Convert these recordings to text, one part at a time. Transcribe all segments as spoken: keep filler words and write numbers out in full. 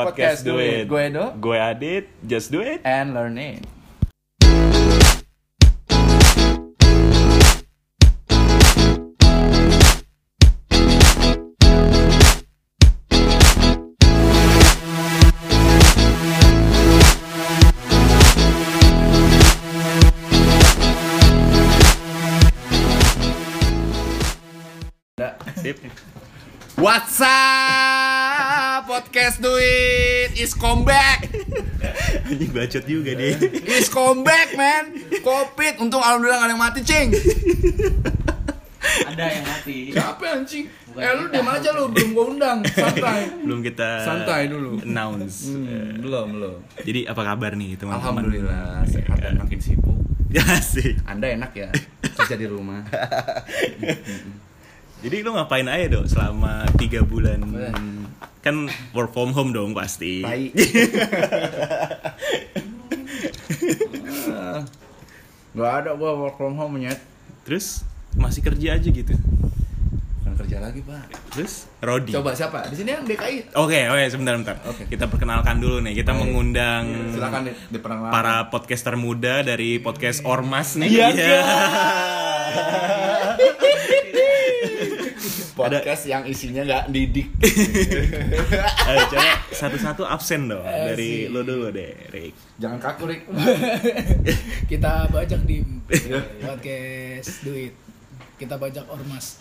Podcast, Podcast Do It. Gue Edo. Gue Adit. Just do it and learn it. What's up? Podcast Do It is comeback. Ini bacot juga deh. Is comeback, man. Covid, untung alhamdulillah gak ada yang mati, cing. Ada yang mati. Siapa anjing? Bukan eh lu di mana aja lu? Belum gua undang. Santai. Belum kita santai dulu. Announce. Hmm, belum, belum. Jadi apa kabar nih, teman-teman? Alhamdulillah sehat dan makin sibuk. Asik. Anda enak ya kerja di rumah. Jadi lu ngapain aja dong selama tiga bulan? Kan work from home dong pasti. Baik. Gak ada gua work from home nyet. Terus masih kerja aja gitu. Bukan kerja lagi, Pak. Terus Rodi. Coba siapa? Di sini yang D K I. Oke, okay, oke okay, sebentar bentar. Okay. Kita perkenalkan dulu nih. Kita Baik. mengundang silakan di, di para podcaster muda dari podcast Ormas nih. Iya. Ya. Podcast ada yang isinya nggak didik. Ayo coba satu-satu absen dong. Asik. Dari lo dulu deh, Rik. Jangan kaku, Rik. Kita bajak di podcast duit. Kita bajak Ormas.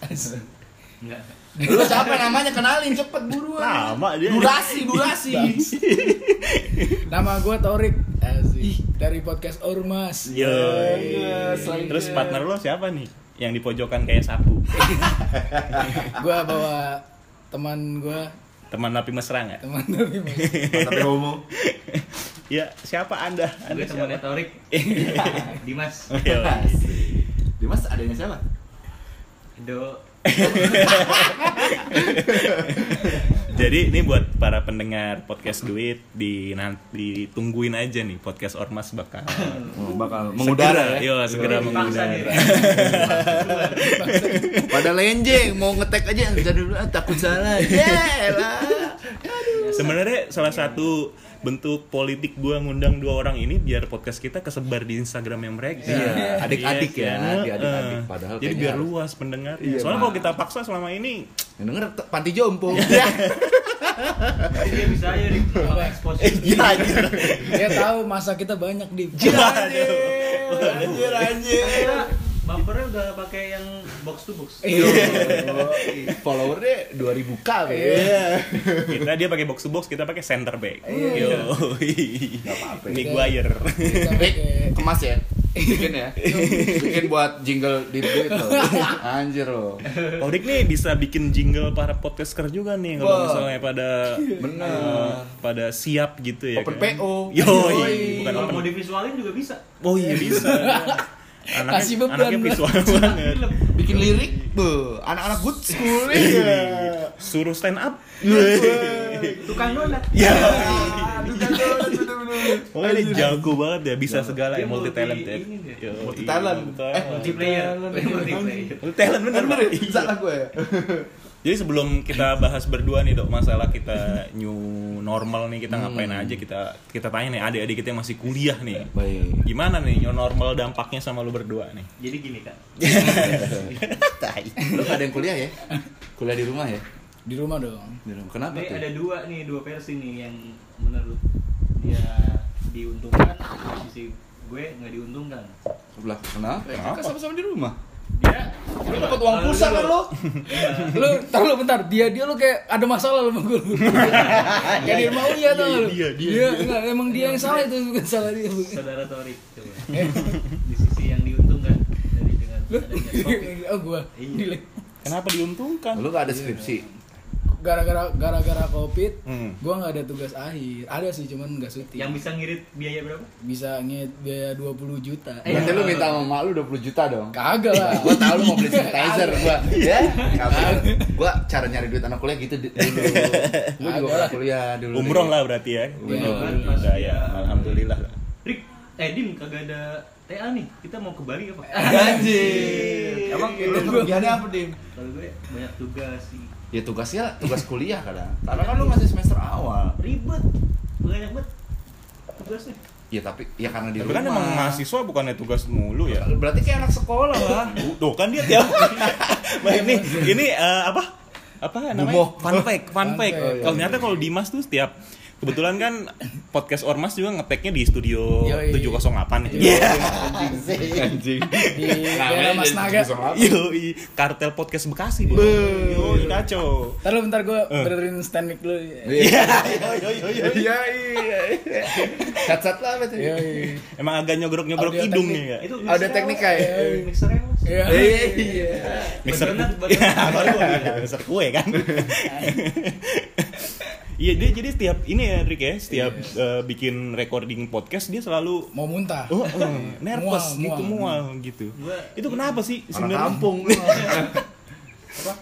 Enggak. Lu siapa namanya? Kenalin cepet buruan. Nama dia. Durasi, durasi. Nama gue Taurik. Asik. Dari podcast Ormas. Yo. Terus partner lo siapa nih? Yang di pojokan kayak sapu. Gue bawa teman gue. Teman napi mesra nggak? Teman napi mesra. Tapi homo. Ya siapa anda? Anda temannya Taurik. Dimas. Okay, Dimas adanya siapa? Edo. Jadi ini buat para pendengar podcast duit di nanti tungguin aja nih podcast Ormas bakal oh, bakal mengudara ya. Yo, segera yo, mengudara. Pada lenjeng mau ngetek aja enggak dulu takut salah. Yelah. Sebenarnya salah satu bentuk politik gua ngundang dua orang ini biar podcast kita kesebar di Instagramnya mereka. Iya, adik-adik ya, adik-adik padahal. Jadi biar luas pendengarnya. Soalnya kalau kita paksa selama ini denger panti jompo. Dia bisa aja di expose. Dia tahu masa kita banyak di. Anjir anjir. Bumpernya udah pakai yang box to box. Iya. Followernya dua ribu k kayaknya. Kita dia pakai box to box, kita pakai center back. Yo. Enggak apa-apa. Nick Wire. Kemas ya. Bikin ya. Bikin buat jingle di duit loh. Anjir loh. Taurik nih bisa bikin jingle para podcaster juga nih kalau misalnya pada benar pada siap gitu ya. Open P O. Yo. Bukan open. Mau divisualin juga bisa. Oh iya bisa. Anaknya, beban, anaknya visual banget. Bikin lirik be, anak-anak good school ya. Suruh stand up. Tukang donat. Ya. Tukang donat bener-bener. Oh, ini jago banget ya, bisa segala ya, multi talent ya. Multi talent. Eh, multi player. Multi talent bener bener. Salah gue ya. Jadi sebelum kita bahas berdua nih dok masalah kita new normal nih kita ngapain aja kita kita tanya nih adik-adik kita yang masih kuliah nih. Baik. Gimana nih new normal dampaknya sama lu berdua nih? Jadi gini kak. Lu ada yang kuliah ya? Kuliah di rumah ya? Di rumah dong. Di rumah. Kenapa? Jadi ada dua nih dua versi nih yang menurut dia diuntungkan, sisi gue nggak diuntungkan. Sebelah kenapa? Kita sama-sama di rumah. Dia lu dapat uang pulsa kan lu? Iya. Lu tahu lu bentar, dia dia lu kayak ada masalah lu sama gue. Kayak dia mau ya tahu lu. Dia dia enggak emang dia yang salah itu bukan salah dia. Saudara Taurik coba. Di sisi yang diuntungkan dari dengan adanya oh gua. Iya. Kenapa diuntungkan? Lu enggak ada skripsi. Gara-gara gara-gara Covid, gua enggak ada tugas akhir. Ada sih cuman enggak syuting. Yang bisa ngirit biaya berapa? Bisa ngirit biaya dua puluh juta. Berarti lu minta sama mak lu dua puluh juta dong. Kagak lah. Gua tahu lu mau beli sanitizer gua. Ya. Gua cara nyari duit anak kuliah gitu dulu. Gua juga kuliah dulu. Umroh lah berarti ya. Udah ya, alhamdulillah. Rik, eh Dim kagak ada T A nih. Kita mau ke Bali apa? Anjir. Emang lu kegiatannya apa, Dim? Kalau gue banyak tugas sih. Ya tugasnya tugas kuliah kadang. Karena kan lu masih semester awal. Ribet. banyak banget tugasnya. Iya tapi ya karena di rumah. Tapi kan emang mahasiswa bukannya tugas mulu ya. Berarti kayak anak sekolah lah. Tuh kan dia tiap. Nah, ini ini uh, apa? Apa namanya? Bumoh. Fun fact, fun fact. Oh, iya, kalau ternyata iya. Kalau Dimas tuh setiap kebetulan kan podcast Ormas juga ngeteknya di studio Yoi. tujuh nol delapan. Iya. Anjing. Di Mas Naga. Yoi, kartel podcast Bekasi, Bro. Yoi, kacau. Entar lu bentar gua uh. benerin stand mic dulu. Iya. Yoi, yoi, yoi. Cacat lah betul. Yoi. Emang agak nyogrok-nyogrok hidung nih, Kak. Ada teknik ya. Mixernya, Mas. Iya. Iya. Mixer. Mixer kue kan. Iya dia jadi setiap ini ya Rick ya setiap yes. uh, bikin recording podcast dia selalu mau muntah, oh, uh, nervous mual, gitu mual, mual gitu. Gua, itu kenapa sih sebenarnya? Kampung. Apa?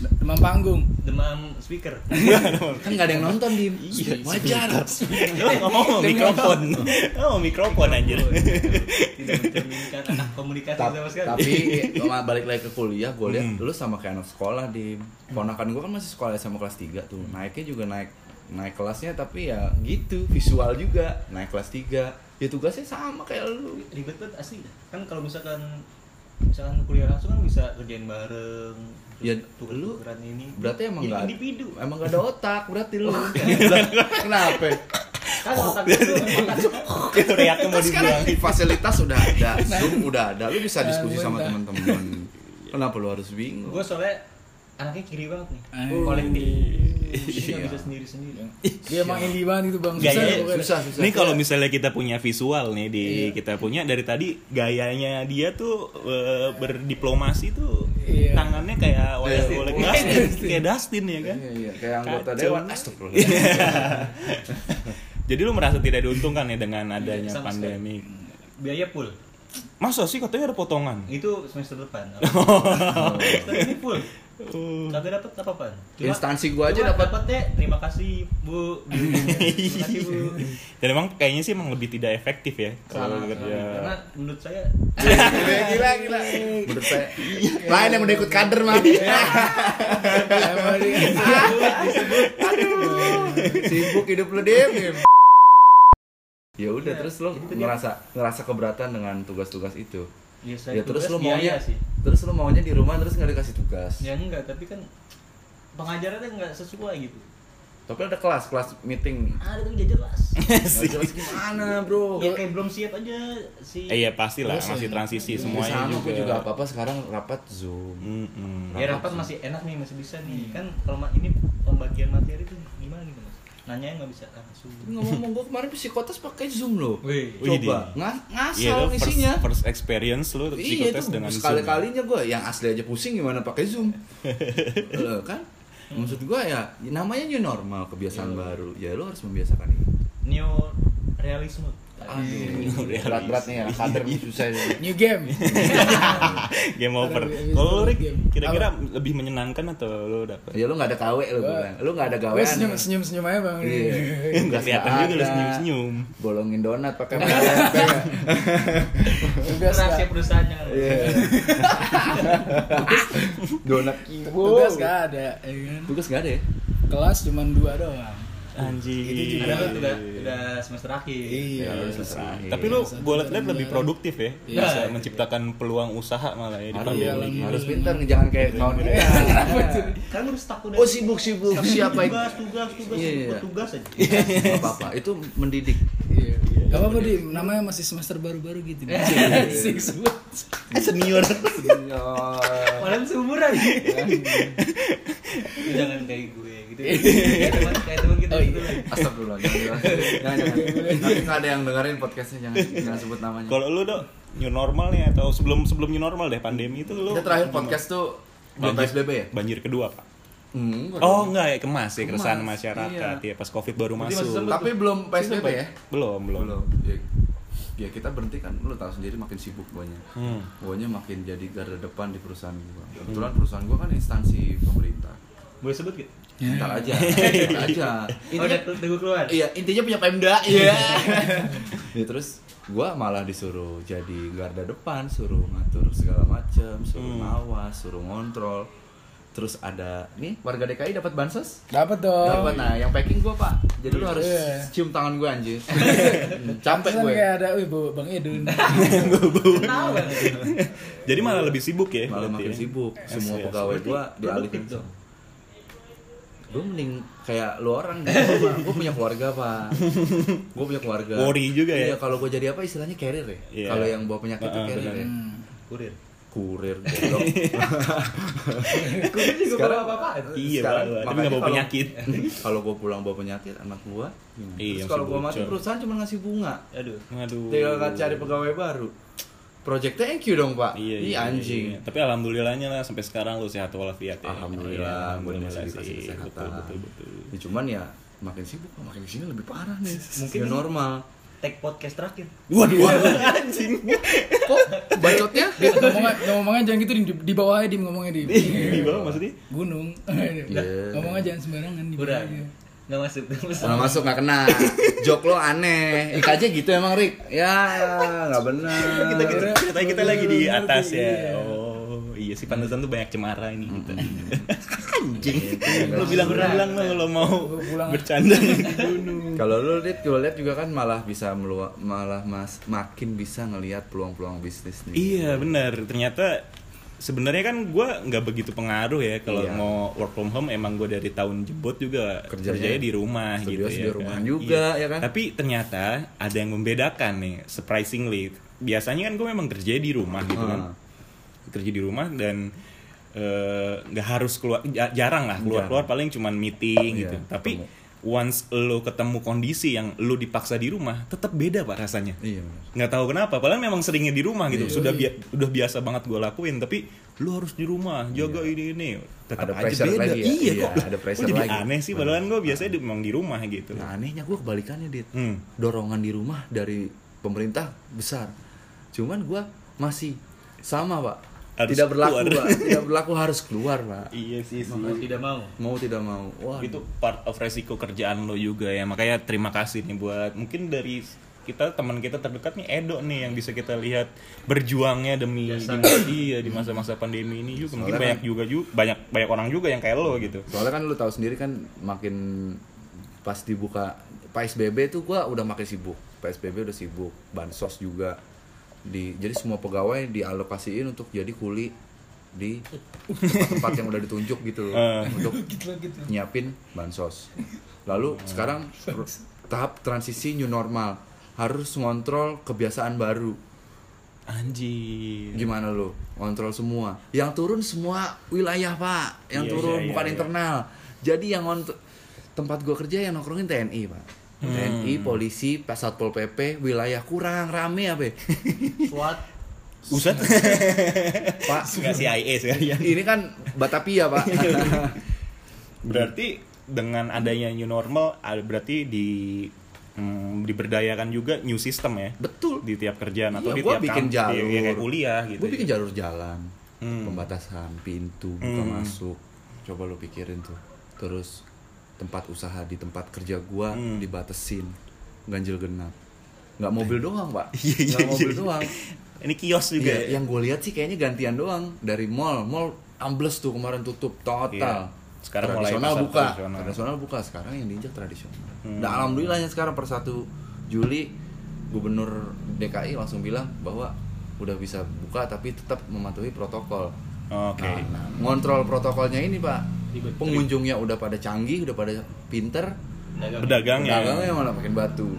Demam panggung, demam speaker. Kan nggak ada yang nonton di wajar. Ngomong mikrofon, oh mikrofon anjir. Tidak mencerminkan anak komunikasi sama sekali. Tapi kalau balik lagi ke kuliah, gue lihat lu sama kayak anak sekolah di ponakan gue kan masih sekolah sama kelas tiga tuh. Naiknya juga naik naik kelasnya tapi ya gitu visual juga naik kelas tiga. Ya tugasnya sama kayak lu. Ribet banget asli. Kan kalau misalkan misalkan kuliah langsung kan bisa kerjain bareng. Ya lu ini berarti emang enggak ya, emang enggak ada otak berarti lu. Kenapa? Kan otak itu itu reaknya mau dibilang fasilitas udah ada, Zoom udah ada, lu bisa diskusi sama teman-teman. Kenapa lu harus bingung? Gua soalnya anaknya kiri banget nih. Kolektif. Dia bisa sendiri-sendiri. Dia emang indie banget gitu Bang. Susah, susah. Nih kalau misalnya kita punya visual nih di kita punya dari tadi gayanya dia tuh berdiplomasi tuh. Iya. Tangannya kayak oleh-oleh gas kayak Dustin ya kan. Iya, iya. Kayak anggota kacau. Dewan astagfirullah. Jadi lu merasa tidak diuntungkan ya dengan adanya sama pandemi. Sekali. Biaya full. Masa sih katanya ada potongan? Itu semester depan. Oh. Semester ini full. Kagak dapat apa-apa. Instansi gua aja dapat. Dapat deh. Terima kasih, Bu. Terima kasih, Bu. Dan emang kayaknya sih emang lebih tidak efektif ya kalau kerja. Karena menurut saya gila gila. Menurut saya lain yang udah ikut kader mah. Sibuk hidup lu, Dim. Ya udah terus lo ngerasa ngerasa keberatan dengan tugas-tugas itu. Ya, ya terus lu maunya sih. Terus lu maunya di rumah terus enggak dikasih tugas. Ya enggak, tapi kan pengajarannya enggak sesuai gitu. Tapi ada kelas, kelas meeting. Ada tuh udah jelas. Enggak jelas gimana, Bro? Ya kayak belum siap aja sih. Eh, iya pastilah masih transisi ya, semuanya sama juga. Sama juga apa-apa sekarang rapat Zoom. Mm -hmm. rapat ya rapat Zoom. Masih enak nih, masih bisa nih. Hmm. Kan kalau ini pembagian materi tuh gimana gitu, Mas? Nanya nggak bisa langsung. Ngomong-ngomong gue kemarin psikotes pakai Zoom loh. Wih, coba ngas ngasal yeah, isinya. First, first experience lo psikotes iya, dengan sekali Zoom. Sekali-kalinya gue yang asli aja pusing gimana pakai Zoom. Loh, kan? Maksud gue ya namanya new normal, kebiasaan yeah. baru. Ya lo harus membiasakan ini. New realisme. Aduh, berat-berat nih ya, kader susah ya. New game. Game over. Kalau Rick kira-kira lebih menyenangkan atau lu dapat? Ya lu enggak ada K W lu bilang. Lu enggak ada gawean. Senyum-senyum aja, Bang. Iya. Enggak kelihatan juga lu senyum-senyum. Bolongin donat pakai P L P. Biasa sih perusahaannya. Iya. Donat Kibo. Tugas enggak ada. Tugas enggak ada ya? Kelas cuma dua doang. Anjing. Itu juga udah udah semester akhir. Iya, ya, semester akhir. Tapi lu gue lihat lebih produktif ya. Iya, bisa iya, menciptakan iya. peluang usaha malah ya di pandemi. Iya, iya. Harus pintar nih, jangan kayak tahun ini. Kan harus takut. Oh, sibuk-sibuk siapa yang tugas, tugas, tugas, tugas aja. Enggak apa-apa, itu mendidik. Iya. Enggak apa-apa, Dim. Namanya masih semester baru-baru gitu. Senior. Senior. Orang seumuran. Jangan kayak gue. Teman kayak teman kita gitu. Astagfirullah. Jangan nanti enggak ada yang dengerin podcastnya, jangan jangan sebut namanya. Kalau lu Dok, new normal nih atau sebelum sebelum new normal deh pandemi itu lu. Kita terakhir podcast tuh P S B B ya? Banjir kedua, Pak. Hmm, oh enggak ya, kemas ya keresahan masyarakat ya pas Covid baru masuk. Tapi belum P S B B ya? Belum, belum. Ya kita berhenti kan, lu tahu sendiri makin sibuk guanya. Guanya makin jadi garda depan di perusahaan gua. Kebetulan perusahaan gua kan instansi pemerintah. Boleh sebut gitu? Entar aja, entar aja. Intinya tunggu keluar. Iya, intinya punya Pemda. Iya. Ya terus gua malah disuruh jadi garda depan, suruh ngatur segala macam, suruh ngawas, suruh ngontrol. Terus ada nih warga D K I dapat bansos? Dapat dong. Dapat. Nah, yang packing gua, Pak. Jadi lu harus yeah. cium tangan gua anjir. Capek gue. Kayak ada ibu Bang Edun. Jadi malah lebih sibuk ya. Malah makin sibuk. Semua pegawai gua dialihin tuh. Gue mending kayak lu orang gitu, gue punya keluarga, Pak. Gue punya keluarga. Worry juga ya. Iya, kalau gue jadi apa istilahnya carrier ya. Yeah. Kalau yang bawa penyakit uh-uh, itu carrier ya. Hmm. Kurir. Kurir goblok. Kurir juga bawa apa-apa. Iya, tapi enggak bawa penyakit. Kalau gue pulang bawa penyakit anak gue. Hmm. Terus kalau gue mati perusahaan cuma ngasih bunga. Aduh. Aduh. Tinggal cari pegawai baru. Project thank you dong, Pak. Iya, iya anjing. Iya, iya. Tapi alhamdulillahnya lah sampai sekarang lu sehat walafiat ya. Alhamdulillah, gue masih dikasih kesehatan. Betul, betul, betul. Ya, cuman ya makin sibuk, makin kesini lebih parah nih. Mungkin ya normal. Tag podcast terakhir. Waduh, anjing. Kok bacotnya? Ngomongnya jangan gitu, di bawah aja, di ngomongnya di. Di bawah maksudnya? Gunung. Ngomongnya jangan sembarangan di bawah. Nggak masuk, nggak masuk, nggak kena. Jok lo aneh. I K J gitu emang, Rik? Ya, nggak benar. Kita kita kita, kita lagi di atas ya. Oh, iya sih, pantesan tuh banyak cemara ini. Gitu. Anjing. Lo bilang-bilang lo lo mau bercanda. Kalau lo lihat, lo lihat juga kan malah bisa meluak, malah mas, makin bisa ngelihat peluang-peluang bisnis nih. Iya benar. Ternyata sebenarnya kan gue nggak begitu pengaruh ya kalau iya. mau work from home, emang gue dari tahun jebot juga kerjanya, kerjanya di rumah gitu ya, di rumah kan? Juga iya. ya kan. Tapi ternyata ada yang membedakan nih, surprisingly. Biasanya kan gue memang kerja di rumah gitu hmm. kan, kerja di rumah dan nggak uh, harus keluar, jarang lah keluar-keluar, paling cuman meeting gitu. Iya, tapi ketemu. Once lo ketemu kondisi yang lo dipaksa di rumah, tetap beda Pak rasanya. Iya. Nggak tahu kenapa. Padahal memang seringnya di rumah gitu. Iya, sudah iya. Bi- udah biasa banget gue lakuin. Tapi lo harus di rumah jaga iya. ini ini. Tetap ada aja beda. Lagi, ya? Iya. Kok, ada pressure kok jadi lagi. Aneh sih. Padahal gue biasanya di, memang di rumah gitu. Nah, anehnya gue kebalikannya Dit. Hmm. Dorongan di rumah dari pemerintah besar. Cuman gue masih sama Pak. Harus tidak berlaku, Pak. Tidak berlaku, harus keluar, Pak. Iya sih, sih. Mau tidak mau. Mau tidak mau. Wah. Itu part of resiko kerjaan lo juga ya. Makanya terima kasih nih buat mungkin dari kita, teman kita terdekat nih Edo nih yang bisa kita lihat berjuangnya demi dia di masa-masa pandemi ini juga. Soalnya mungkin banyak kan, juga juga banyak banyak orang juga yang kayak lo gitu. Soalnya kan lo tahu sendiri kan, makin pas dibuka P S B B tuh gua udah makin sibuk. P S B B udah sibuk, bansos juga. Di, jadi semua pegawai dialokasiin untuk jadi kuli di tempat yang udah ditunjuk gitu uh. untuk nyiapin bansos. Lalu uh. sekarang tahap transisi new normal, harus ngontrol kebiasaan baru. Anjir. Gimana lo? Ngontrol semua. Yang turun semua wilayah, Pak. Yang yeah, turun yeah, bukan yeah, internal. Yeah. Jadi yang ont- tempat gua kerja yang nongkrongin T N I, Pak. T N I, hmm. polisi, Satpol P P, wilayah kurang rame apa? Suat, Usat, Pak, nggak C I A sekalian. Ini kan Batavia, Pak. Berarti dengan adanya new normal, berarti di hmm, diberdayakan juga new system ya? Betul. Di tiap kerjaan atau ya, di tiap bikin kamp, jalur, ya, kayak kuliah gitu. Gue bikin gitu. Jalur jalan, hmm. pembatasan pintu buka hmm. masuk. Coba lo pikirin tuh. Terus tempat usaha di tempat kerja gua hmm. dibatasin, ganjil genap, nggak mobil doang Pak, nggak mobil doang. Ini kios juga. Ya, yang gua lihat sih kayaknya gantian doang dari mall, mall ambles tuh kemarin tutup total. Iya. Sekarang tradisional mulai buka, tradisional. tradisional buka sekarang yang diinjak tradisional. Hmm. Nah alhamdulillahnya sekarang per satu Juli Gubernur D K I langsung bilang bahwa udah bisa buka tapi tetap mematuhi protokol. Oke. Okay. Nah, nah, ngontrol protokolnya ini Pak. Pengunjungnya udah pada canggih, udah pada pinter, pedagangnya, pedagangnya malah makin batu.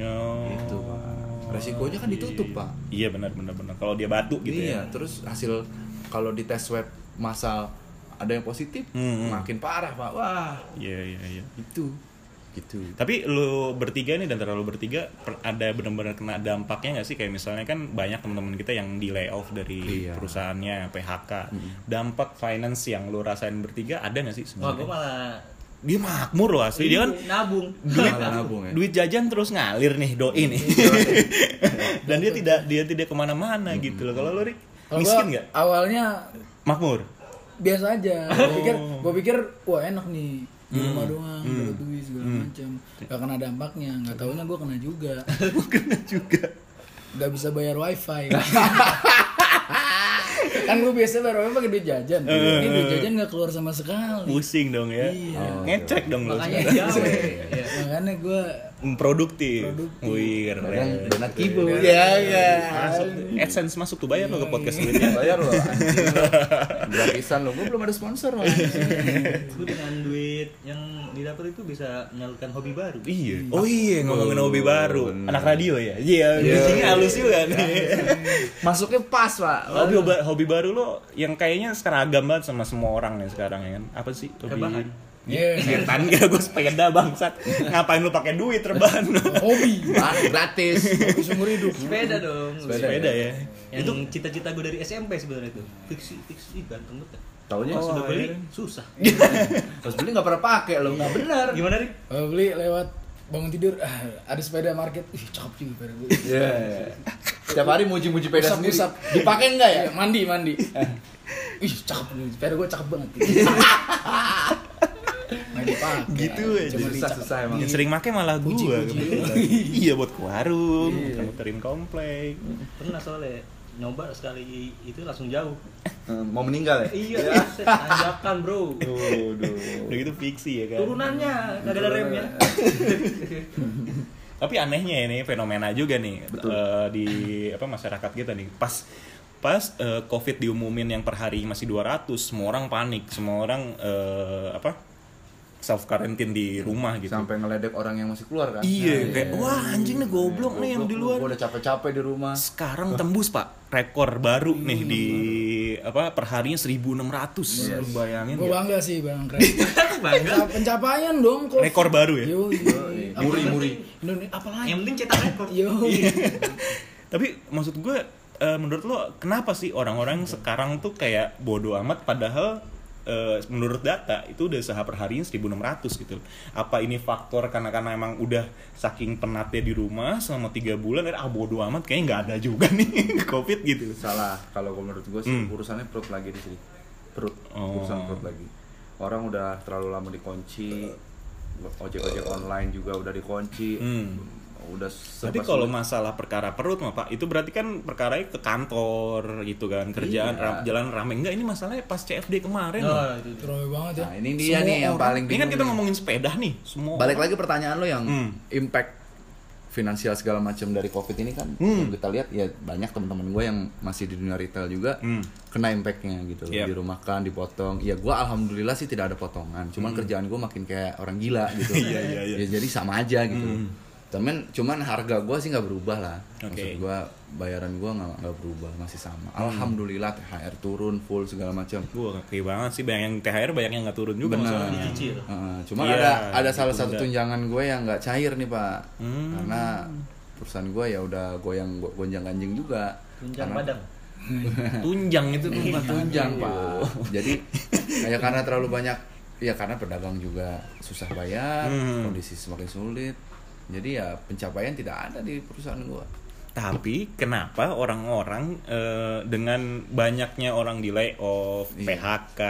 Oh. Itu Pak. Resikonya kan ditutup Pak. Iya benar-benar benar. Kalau dia batu gitu iya, ya. Iya. Terus hasil kalau di tes swab massal ada yang positif, hmm. makin parah Pak. Wah. Iya iya iya. Itu. Gitu. Tapi lu bertiga nih, dan antara lu bertiga ada benar-benar kena dampaknya nggak sih, kayak misalnya kan banyak teman-teman kita yang di layoff dari iya. perusahaannya, P H K, hmm. dampak finance yang lu rasain bertiga ada nggak sih sebenarnya? Oh, gue malah dia makmur loh asli, dia kan nabung duit, nabung, ya? Duit jajan terus ngalir nih doi nih, dan dia tidak dia tidak kemana-mana hmm. gitu loh. Kalau lu Rik miskin nggak? Awalnya makmur, biasa aja. Gue pikir, gue pikir wah enak nih. Di rumah doang, hmm. dapat duit segala hmm. macam, gak kena dampaknya, gak taunya gue kena juga. Gue kena juga. Gak bisa bayar wifi. Kan gue biasa baru pakai duit jajan. Ini duit jajan nggak keluar sama sekali. Pusing dong ya. Oh, ngecek okay. dong lo. Makanya ya, ya. Makanya gue produktif. Wih, keren. Donat Kibo. Iya, iya. AdSense masuk tuh, bayar lo ke podcast gue. Bayar lo. Gratisan lo. Gue belum ada sponsor lo. Gue dengan duit yang didapat itu bisa menyalurkan hobi baru. Iya. Oh iya, ngomongin hobi baru. Anak radio ya. Iya, bijinya halus juga nih. Masuknya pas, Pak. Hobi hobi baru lo yang kayaknya seragam banget sama semua orang nih sekarang ya kan. Apa sih? Hobi. Iya, yeah. Setan kira gue sepeda bangsat. Ngapain lu pakai duit rebahan? Hobi, gratis, hobi seumur hidup. Sepeda dong. Sepeda, sepeda ya. Yang itu cita-cita gue dari S M P sebenarnya itu. Fiksi, fiksi ganteng banget. Taunya oh, sudah beli, susah. Terus beli enggak pernah pakai lo, enggak benar. Gimana, Rik? Oh, beli lewat bangun tidur, ah, ada sepeda market. Ih, cakep juga sepeda gue. Iya. Setiap hari muji-muji sepeda usap, sendiri. Usap. Dipakai enggak ya? Mandi, mandi. Ih, cakep nih, sepeda gue cakep banget. Dipak, gitu ya, cuma susah-susah emang. Yang sering pakai malah gue. Iya, buat ke warung, yeah. Muterin komplek. Pernah soalnya nyoba sekali itu langsung jauh. Mau meninggal ya? Iya, tanjakan bro. Waduh, udah gitu fiksi ya kan. Turunannya kagak ada remnya. Tapi anehnya ini fenomena juga nih uh, di apa masyarakat kita nih pas. Pas uh, COVID diumumin yang per hari masih dua ratus, semua orang panik, semua orang uh, apa self quarantine di rumah gitu. Sampai ngeledek orang yang masih keluar kan. Iya, nah, kayak iya. Wah anjing nih goblok nih yang di luar. Gua udah capek-capek di rumah. Sekarang tembus Pak, rekor baru nih hmm. di apa perharinya seribu enam ratus. Yes. Bayangin. Gua bangga ya? Sih Bang. Bangga. Pencapaian dong kok. Rekor baru ya. Yo, yo. Muri-muri. Apalagi. Yang penting cetak rekor. Yo. Tapi maksud gue Uh, menurut lo kenapa sih orang-orang sekarang tuh kayak bodoh amat padahal uh, menurut data itu udah sehari perharinya seribu enam ratus gitu. Apa ini faktor karena-karena emang udah saking penatnya di rumah selama tiga bulan ah bodoh amat kayaknya nggak ada juga nih COVID gitu. Salah kalau menurut gue sih hmm. urusannya perut lagi di sini. Perut, oh. urusan perut lagi. Orang udah terlalu lama dikunci. Ojek-ojek online juga udah dikunci. Hmm. Udah tapi kalau sulit. Masalah perkara perut mah Pak itu berarti kan perkaranya ke kantor gitu kan kerjaan iya. ram, jalan rame enggak ini masalahnya pas C F D kemarin loh nah, itu, itu rame banget ya nah, ini dia semua nih yang paling ini kan kita nih. Ngomongin sepeda nih semua balik orang. Lagi pertanyaan lo yang hmm. impact finansial segala macam dari COVID ini kan hmm. kita lihat ya banyak teman-teman gue yang masih di dunia retail juga hmm. kena impactnya gitu yep. dirumahkan dipotong ya gue alhamdulillah sih tidak ada potongan cuman hmm. kerjaan gue makin kayak orang gila gitu yeah, yeah, yeah. ya jadi sama aja gitu hmm. Cuman, cuman harga gue sih nggak berubah lah, okay. Maksud gue bayaran gue nggak nggak berubah masih sama. Hmm. Alhamdulillah T H R turun full segala macam. Gue kaki banget sih banyak yang T H R banyak yang nggak turun juga. Benar. Dicicil. Uh, cuma yeah, ada ada salah satu tunjangan gue yang nggak cair nih Pak, hmm. karena perusahaan gue ya udah goyang gonjang ganjing juga. Tunjang karena... padang. tunjang itu tunjang, tunjang Pak. Jadi kayak karena terlalu banyak, ya karena pedagang juga susah bayar, hmm. kondisi semakin sulit. Jadi ya pencapaian tidak ada di perusahaan gua. Tapi kenapa orang-orang e, dengan banyaknya orang di layoff, iya. P H K,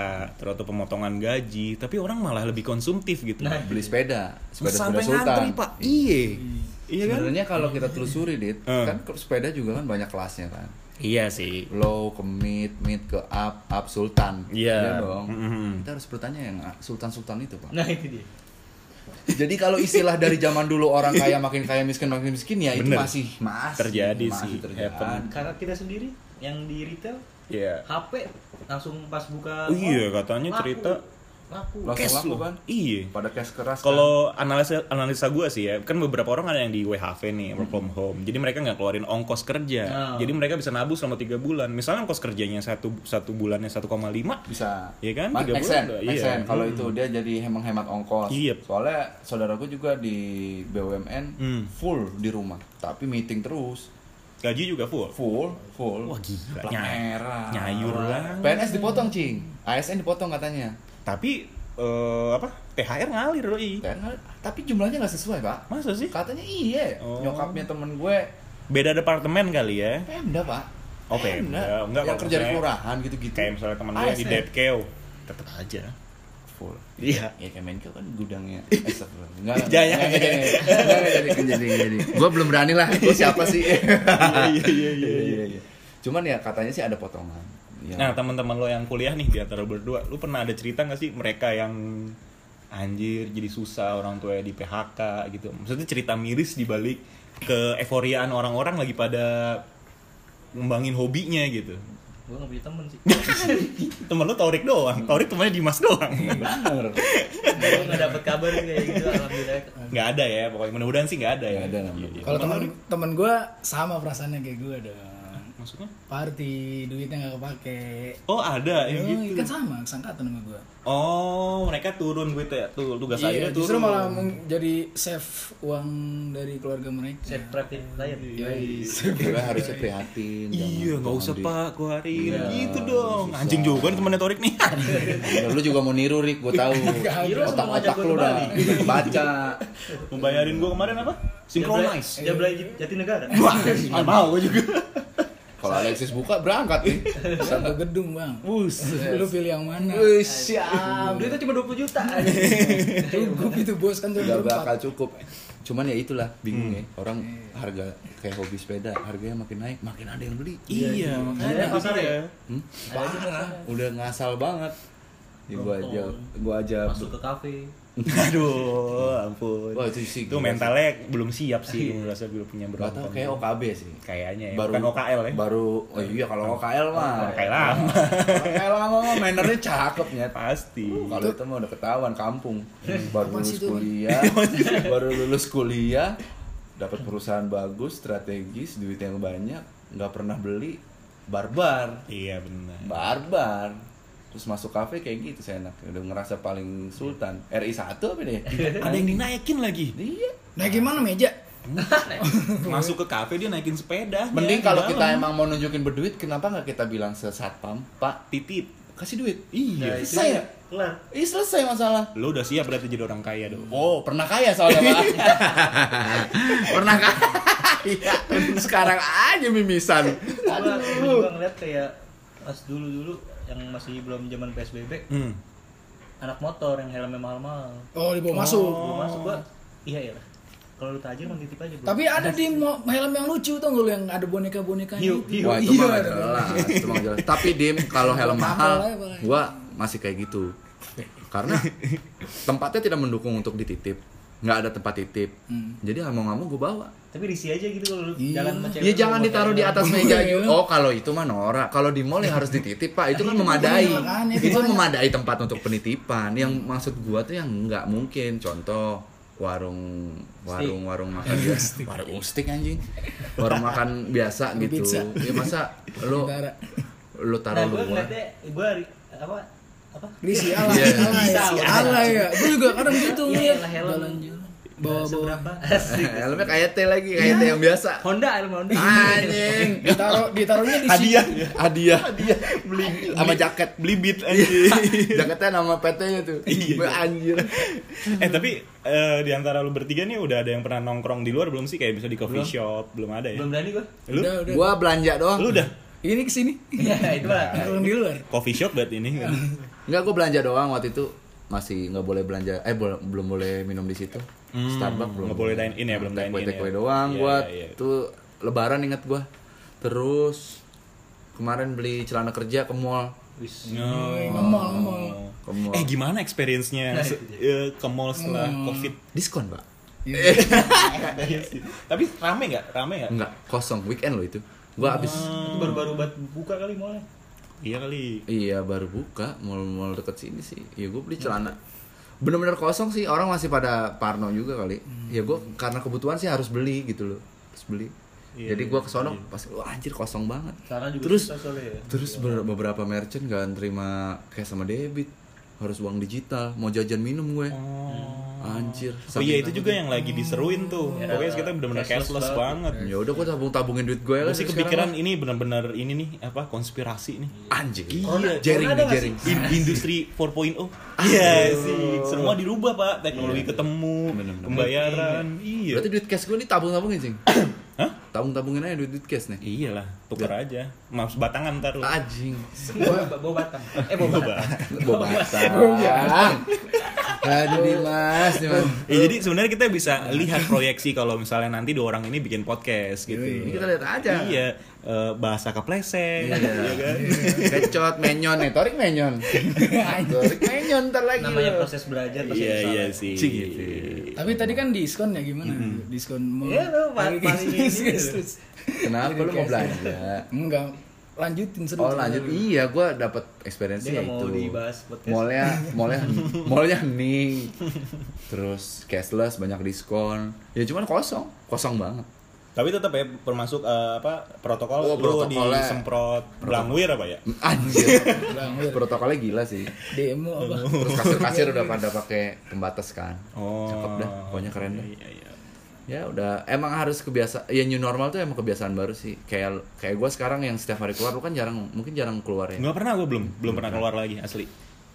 terus pemotongan gaji, tapi orang malah lebih konsumtif gitu. Nah, beli sepeda, sepeda sepeda sultan. Pak. Iya. Iya kan? Sebenarnya kalau kita telusuri Dit, uh. kan sepeda juga kan banyak kelasnya kan. Iya sih. Low ke mid, mid ke up, up sultan. Iya, iya dong. Mm-hmm. Kita harus bertanya yang sultan-sultan itu, Pak. Nah, itu dia. Jadi kalau istilah dari zaman dulu orang kaya makin kaya miskin makin miskin ya bener. Itu masih masih terjadi masih sih terjadi. Karena kita sendiri yang di retail yeah. H P langsung pas buka oh, iya katanya laku. Cerita laku langsung laku kan iya pada cash keras kalau kan? analisa analisa gue sih ya kan beberapa orang ada yang di W H V nih work from home jadi mereka nggak keluarin ongkos kerja oh. Jadi mereka bisa nabung selama tiga bulan misalnya ongkos kerjanya satu satu bulannya satu koma lima bisa ya kan tiga bulan iya kalau hmm. itu dia jadi emang hemat ongkos yep. Soalnya saudaraku juga di B U M N hmm. full di rumah tapi meeting terus gaji juga full full full wah gila merah nyayur lah P N S dipotong cing A S N dipotong katanya tapi uh, apa T H R ngalir loh i tapi jumlahnya nggak sesuai Pak masa sih katanya iya oh. Nyokapnya temen gue beda departemen kali ya Pemda Pak oh Pemda enggak yang kerja di kelurahan gitu-gitu kayak misalnya temen gue di Dept Keu tetap aja full iya ya kayak Menko kan gudangnya nggak jangan jadi jadi jadi gue belum berani lah gue siapa sih iya iya iya cuman ya katanya sih ada potongan Ya. Nah, teman-teman lo yang kuliah nih di antara berdua, lo pernah ada cerita nggak sih mereka yang anjir jadi susah orang tua di P H K gitu? Maksudnya cerita miris di balik ke euforiaan orang-orang lagi pada ngembangin hobinya gitu. Gue nggak punya temen sih. Temen lo Taurik doang. Taurik temennya Dimas doang. Iya benar. Gue nggak dapet kabar kayak gitu. Alhamdulillah. Nggak ada ya. Pokoknya mudah-mudahan sih nggak ada ya. Ada. Kalau temen temen gue sama perasaannya kayak gue dong. Maksudnya? Party duitnya nggak kepake. Oh ada ya gitu. Kan sama sangkatan sama gue. Oh mereka turun duitnya tuh tugas aja turun. Justru malah jadi save uang dari keluarga mereka. Save prihatin saya. Kita harusnya prihatin. Iya nggak usah pak, gue hari gitu dong. Anjing juga nih temennya Taurik nih. Lu juga mau niru Rik, gue tahu. Otak-otak lu udah baca. Membayarin gue kemarin apa? Synchronize. Dia belanja Jatinegara. Wah, nggak mau gue juga. Kalau Alexis buka berangkat nih. Satu gedung bang. Bus. Lu pilih yang mana? Bus. Duitnya cuma dua puluh juta. Cukup itu bos kan tuh. Gak bakal cukup. Cuman ya itulah bingung hmm. ya orang yeah. harga kayak hobi sepeda harganya makin naik makin ada yang beli. Iya. Makanya pasar ya. Hmm? Pasar. Udah ngasal banget. Ya, gua aja. Gua aja. Masuk ke kafe. Aduh, ampun. Wah, itu, sih, itu mentalnya sih. Belum siap sih, merasa belum punya berapa. Atau kayak O K B sih, kayaknya. Ya. Baru, bukan O K L ya? Baru, oh iya kalau O K L mah. O K L lama. O K L lama, mannernya cakep ya pasti. Uh, kalau itu mah udah ketahuan kampung. Baru lulus kuliah, baru lulus kuliah, dapat perusahaan bagus, strategis, duit yang banyak, nggak pernah beli, barbar. Iya benar. Barbar. Terus masuk kafe kayak gitu seenak. Udah ngerasa paling sultan. R I satu apa deh? Ada yang dinaikin lagi. Iya. Naikin mana meja? Masuk ke kafe dia naikin sepeda. Mending ya, kalau kita emang mau nunjukin berduit, kenapa enggak kita bilang sesatpam, Pak, titip, kasih duit. Iya. Nah, selesai ya? Kelar. Iya selesai masalah. Lo udah siap berarti jadi orang kaya dong. Oh, pernah kaya soalnya, Pak. Pernah kaya. Sekarang aja mimisan. Aduh, gua ngeliat kayak pas dulu-dulu yang masih belum zaman P S B B, hmm. anak motor yang helmnya mahal-mahal. Oh, dibawa oh. masuk. Dibawa masuk gua. Iya iyalah. Kalau lu tajir mah titip aja, bro. Tapi ada di mo- helm yang lucu tuh lu yang ada boneka-boneka gitu. Wah, itu mah jelas. Itu mah jelas. Tapi Dim, kalau helm mahal, gua masih kayak gitu. Karena tempatnya tidak mendukung untuk dititip. Enggak ada tempat titip. Hmm. Jadi mau enggak mau gua bawa. Tapi risi aja gitu kalau yeah. jalan macam ya jangan ditaruh di atas meja gitu. Oh, kalau itu mah norak. Kalau di mall yang harus dititip, Pak. Itu kan memadai. Itu memadai tempat untuk penitipan. Yang maksud gua tuh yang enggak mungkin. Contoh warung warung warung makan biasa. Warung steak anjing. Warung makan biasa gitu. Ya masa lu lu taruh lu. Nah, gua ngeliatnya gua apa apa? Risi ala. Risi ala ya. Gua juga kadang gitu ya. Bawa berapa? Helmnya kayak T lagi, kayak ya. T yang biasa. Honda, helm Honda. Anjing. Ditaruh ditaruhnya di hadiah. Hadiah. Hadiah. Beli sama jaket, beli beat anjing. Jaketnya nama P T-nya tuh. Iya. Anjir. Eh, tapi uh, di antara lu bertiga nih udah ada yang pernah nongkrong di luar belum sih? Kayak bisa di coffee belum. Shop, belum ada ya? Belum berani gua. Lu? Udah, udah. Gua belanja doang. Lu udah? Ini kesini. Ya, itu lah. Nongkrong di luar. Coffee shop buat ini. Enggak, gua belanja doang waktu itu. Masih nggak boleh belanja, eh bo- belum boleh minum di situ. Hmm, Starbucks belum nggak boleh dine in ya, belum dine in ya. Take away doang, yeah, gua yeah. tuh Lebaran inget gua. Terus kemarin beli celana kerja ke mall. No. Ke mall, ke mall. Ke mall. Eh gimana experience-nya nah, ke mall setelah hmm. COVID? Diskon pak. Yeah. Tapi rame nggak? Rame nggak? Nggak, kosong. Weekend loh itu. Gua abis. Hmm. Baru-baru buka kali mallnya. Iya kali. Iya baru buka mal-mal deket sini sih. Ya gue beli celana. Bener-bener kosong sih. Orang masih pada parno juga kali. Hmm. Ya gue karena kebutuhan sih harus beli gitu loh. Harus beli. Iya, jadi gue kesono iya. Pas wah anjir kosong banget. Cara juga terus ya. Terus ber- beberapa merchant gak nerima cash sama debit. Harus uang digital. Mau jajan minum gue. Oh. Anjir. Oh iya itu juga yang lagi diseruin tuh. Ya, pokoknya kita bener-bener cashless, cashless banget. Ya udah gue tabung-tabungin duit gue lah. Masih kepikiran sekarang. Ini bener-bener ini nih apa konspirasi nih. Anjir. Iya. Jaring nih jaring. Industri four point oh. Iya sih. Semua dirubah pak. Teknologi ketemu. Pembayaran. Iya. Berarti duit cash gue nih tabung-tabungin sih. Hah? Tabung-tabungin aja duit-duit cash nih. Iyalah, tuker aja. Maaf batangan ntar lu. Anjing. Bawa batang. Eh bawa batang. Bawa batang. Aduh Dimas, Dimas. Ya, jadi sebenarnya kita bisa lihat proyeksi kalau misalnya nanti dua orang ini bikin podcast gitu. Ini kita lihat aja. Iya, bahasa kepleset ya kan. Kecot menyon nih, Taurik menyon. Taurik menyon entar lagi. Namanya proses belajar pasti salah. Iya, iya sih. Gitu. Tapi tadi kan diskon ya gimana? Mm-hmm. Diskon mau. Iya, lu paling ini. Kenapa lu mau belanja? Enggak. Lanjutin seru. Oh lanjut dulu. Iya, gue dapet experience itu. Mau dibahas podcast. Mallnya, mallnya, mallnya nih. Terus cashless, banyak diskon. Ya cuman kosong, kosong banget. Tapi tetap ya termasuk uh, apa protokol oh, lu disemprot blangwir apa ya? Anjir. Protokolnya gila sih. Demo apa? Terus kasir-kasir udah pada pakai pembatas kan. Oh. Cakep dah, pokoknya keren dah. Iya, iya. Ya udah emang harus kebiasa ya, new normal tuh emang kebiasaan baru sih. Kayak kayak gue sekarang yang setiap hari keluar, lu kan jarang, mungkin jarang keluar ya. Nggak pernah, gue belum belum pernah keluar lagi asli.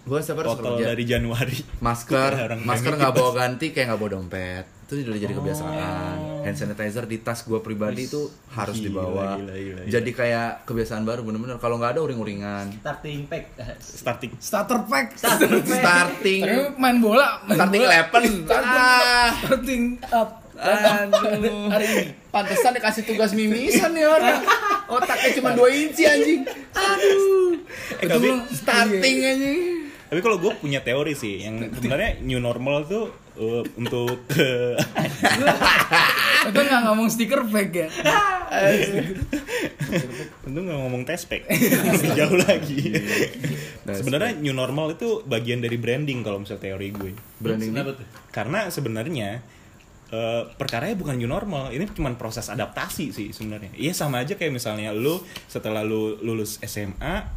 Gue setiap hari total dari Januari. Masker masker nggak bawa ganti, kayak nggak bawa dompet. Itu udah jadi kebiasaan. Oh. Hand sanitizer di tas gue pribadi itu harus gila, dibawa. Gila, gila, gila. Jadi kayak kebiasaan baru bener-bener. Kalau nggak ada uring-uringan. Starting pack. Starting. Starter pack. Starting. Starting. Main bola. Main starting bola. eleven. Ah. Starting up. Aduh, hari ini pantesan dikasih tugas mimisan nih orang. Otaknya cuma dua inci anjing. Aduh. Eh, tapi starting iya. Anjing. Tapi kalau gue punya teori sih, yang sebenarnya new normal tuh uh, untuk uh, untung nggak ngomong stiker pack ya. Untung nggak ngomong test pack. Jauh lagi. Sebenarnya new normal itu bagian dari branding kalau misal teori gue. Branding. Karena sebenarnya Uh, perkaranya bukan new normal, ini cuma proses adaptasi sih sebenarnya. Iya sama aja kayak misalnya lu setelah lu lulus S M A,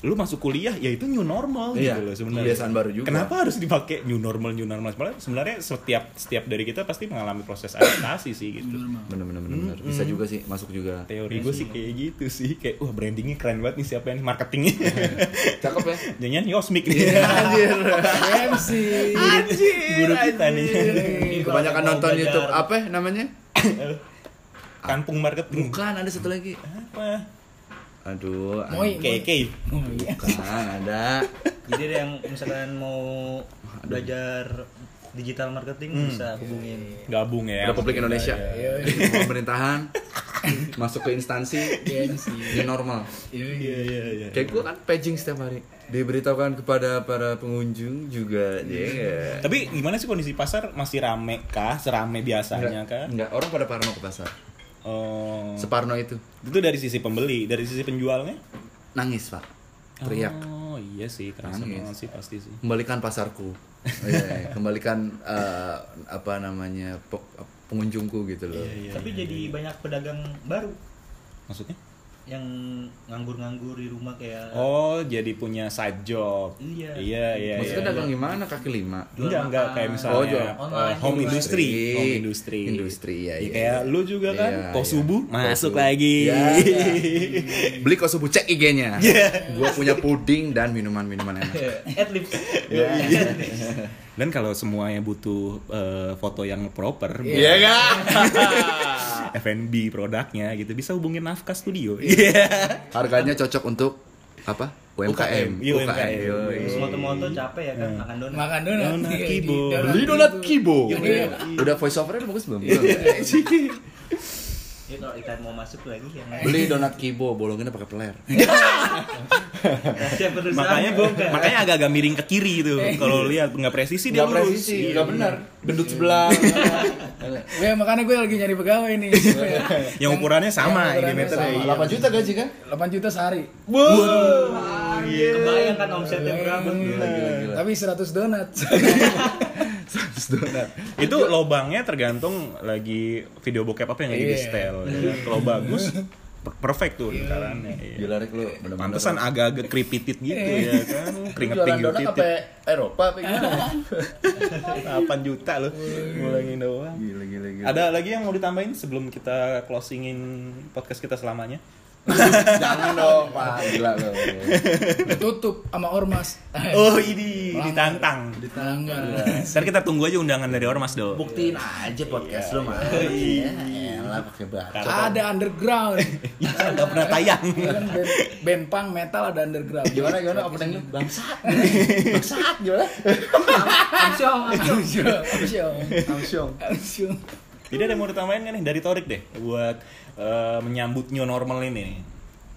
lu masuk kuliah, ya itu new normal iya, gitu loh sebenarnya. Kebiasaan baru juga. Kenapa harus dipakai new normal new normal? Sebenarnya setiap setiap dari kita pasti mengalami proses adaptasi sih gitu. Benar-benar benar. Hmm, Bisa hmm. juga sih, masuk juga. Teori gue sih kayak gitu sih, kayak wah brandingnya keren banget nih siapa ini marketingnya. Cakep ya. Jangan Yosmik nih. Anjir. M C. Anjir. Guru kita nih. Kebanyakan nonton belajar. YouTube apa namanya? Kampung marketing. Bukan, ada satu lagi. Apa? Aduh, K K. Bukan, ada. Jadi ada yang misalkan mau aduh. Belajar digital marketing hmm. bisa hubungin. Gabung ya. Republik Indonesia. Pemerintahan. Masuk ke instansi. New normal. Iya iya iya. Kayak gue kan paging setiap hari. Diberitahukan kepada para pengunjung juga yeah. Tapi gimana sih kondisi pasar? Masih rame kah? Serame biasanya kah? Enggak, orang pada parno ke pasar. Oh. Separno itu. Itu dari sisi pembeli, dari sisi penjualnya? Nangis, Pak. Teriak. Oh, iya sih, kerasa banget sih pasti sih. Kembalikan pasarku. Oh, iya, iya. Kembalikan uh, apa namanya? pengunjungku gitu loh. Iya, iya, tapi iya, jadi iya. banyak pedagang baru. Maksudnya? Yang nganggur-nganggur di rumah kayak oh jadi punya side job iya iya iya maksudnya iya, dagang iya. gimana kaki lima enggak enggak kayak misalnya oh, uh, home industry. industry home industry industri ya, ya, ya kayak lu juga ya, kan ya, kosubu ya. masuk kosubu. lagi ya, ya. Beli kosubu, cek I G-nya yeah. Gua punya puding dan minuman-minuman enak adlibs ya. Dan kalau semuanya butuh uh, foto yang proper iya yeah. kan F N B produknya gitu bisa hubungin Nafka Studio. Yeah. Harganya cocok untuk apa? U M K M. U M K M. Moto-moto capek ya kan makan donat. Makan donat. donat Kibo. Beli donat Kibo. Udah voice overnya bagus belum? Ya kalau ikan mau masuk lagi ya. Beli donat Kibo, bolonginnya pakai peler. makanya gue makanya agak-agak miring ke kiri itu kalau lihat nggak presisi dia lurus nggak presisi nggak benar gendut sebelah gue makanya gue lagi nyari pegawai nih yang ukurannya sama ini meternya delapan juta gaji kan delapan juta sehari kebayangkan omsetnya berapa tapi seratus donat seratus donat itu lobangnya tergantung lagi video bokep apa yang lagi di setel kalau bagus perfect tuh lingkarannya. Gila Rek lu bener-bener. Pantesan agak-agak kripitit gitu ya kan. Keringeting gitu. Jualan sampai Eropa apa gimana? delapan juta loh. Ngulangin doang. Gila gila gila. Ada lagi yang mau ditambahin sebelum kita closingin podcast kita selamanya? Jangan dong, Pak. Gila lo. Tutup sama Ormas. Oh, ini ditantang. Ditantang. Ntar kita tunggu aja undangan dari Ormas dong. Buktiin aja podcast lo mah. lah pakai baca. Ada underground. Enggak pernah tayang. Band punk metal ada underground. Gimana gimana opening lu? Bangsat. Bangsat gimana? Amsyong, amsyong, amsyong, amsyong, amsyong. Tidak ada mau ditambahin kan nih dari Taurik deh buat uh, menyambut new normal ini.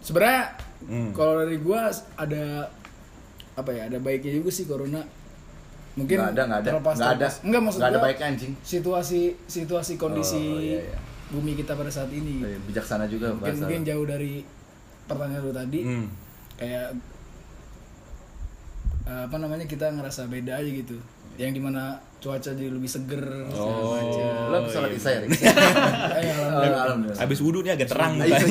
Sebenarnya hmm. kalau dari gua ada apa ya? Ada baiknya juga sih corona. Mungkin nggak ada nggak ada nggak ada nggak maksud nggak ada baiknya anjing situasi situasi kondisi oh, iya, iya. bumi kita pada saat ini oh, iya. bijaksana juga mungkin, mungkin jauh dari pertanyaan lu tadi hmm. kayak apa namanya kita ngerasa beda aja gitu yang dimana cuaca jadi lebih seger oh, macam lo bisa lagi saya abis wudhu nih agak terang gitu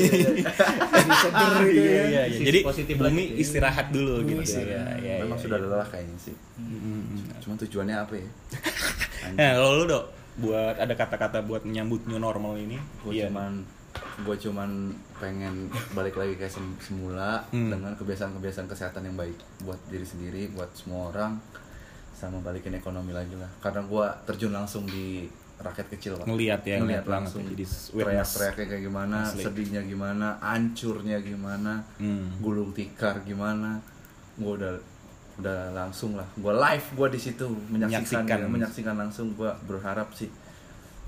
jadi bumi istirahat dulu gitu memang sudah lelah kayaknya sih cuma tujuannya apa ya nah lo dok buat ada kata-kata buat menyambut new normal ini gue cuman gue cuman pengen balik lagi kayak semula dengan kebiasaan-kebiasaan kesehatan yang baik buat diri sendiri buat semua orang sama balikin ekonomi lagi lah karena gue terjun langsung di rakyat kecil pak ngelihat ya ngelihat langsung jadi teriak-teriaknya kayak gimana asli. Sedihnya gimana hancurnya gimana hmm. gulung tikar gimana gue udah udah langsung lah gue live gue di situ menyaksikan menyaksikan, ya, menyaksikan langsung gue berharap sih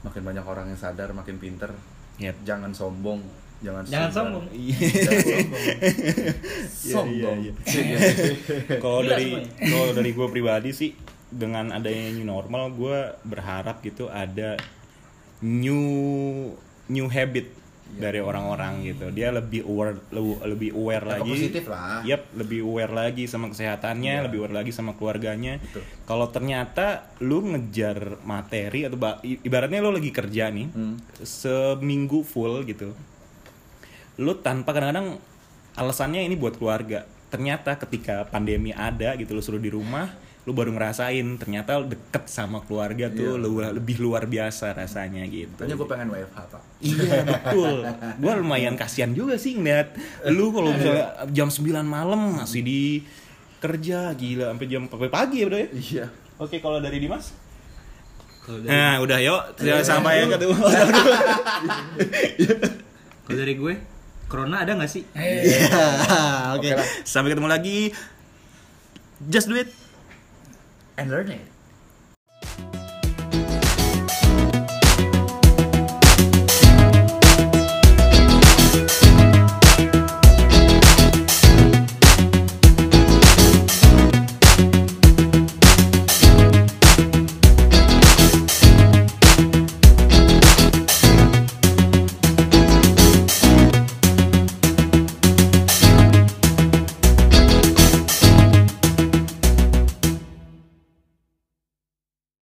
makin banyak orang yang sadar makin pinter yep. jangan sombong Jangan, Jangan sombong. Sombong. Kalau dari kalau dari gue pribadi sih dengan adanya new normal gue berharap gitu ada new new habit yeah. dari orang-orang gitu. Dia lebih aware lebih aware ya, lagi. Positif lah. Yep, lebih aware lagi sama kesehatannya, yeah. lebih aware lagi sama keluarganya. Kalau ternyata lu ngejar materi atau ibaratnya lu lagi kerja nih hmm. seminggu full gitu. Lu tanpa kadang-kadang alasannya ini buat keluarga. Ternyata ketika pandemi ada gitu lu suruh di rumah, lu baru ngerasain ternyata deket sama keluarga tuh yeah. lu, lebih luar biasa rasanya gitu. Makanya gue pengen W F H Pak. Iya betul. Gue lumayan kasihan juga sih ngeliat lu kalau misalnya jam sembilan malam masih di kerja gila sampai jam sampai pagi ya bro ya. Iya. Oke kalau dari Dimas? Nah, udah yuk sampai ke tuh. Kalau dari gue Corona ada nggak sih? Iya, yeah. oke. Okay. Okay, sampai ketemu lagi. Just do it and learn it.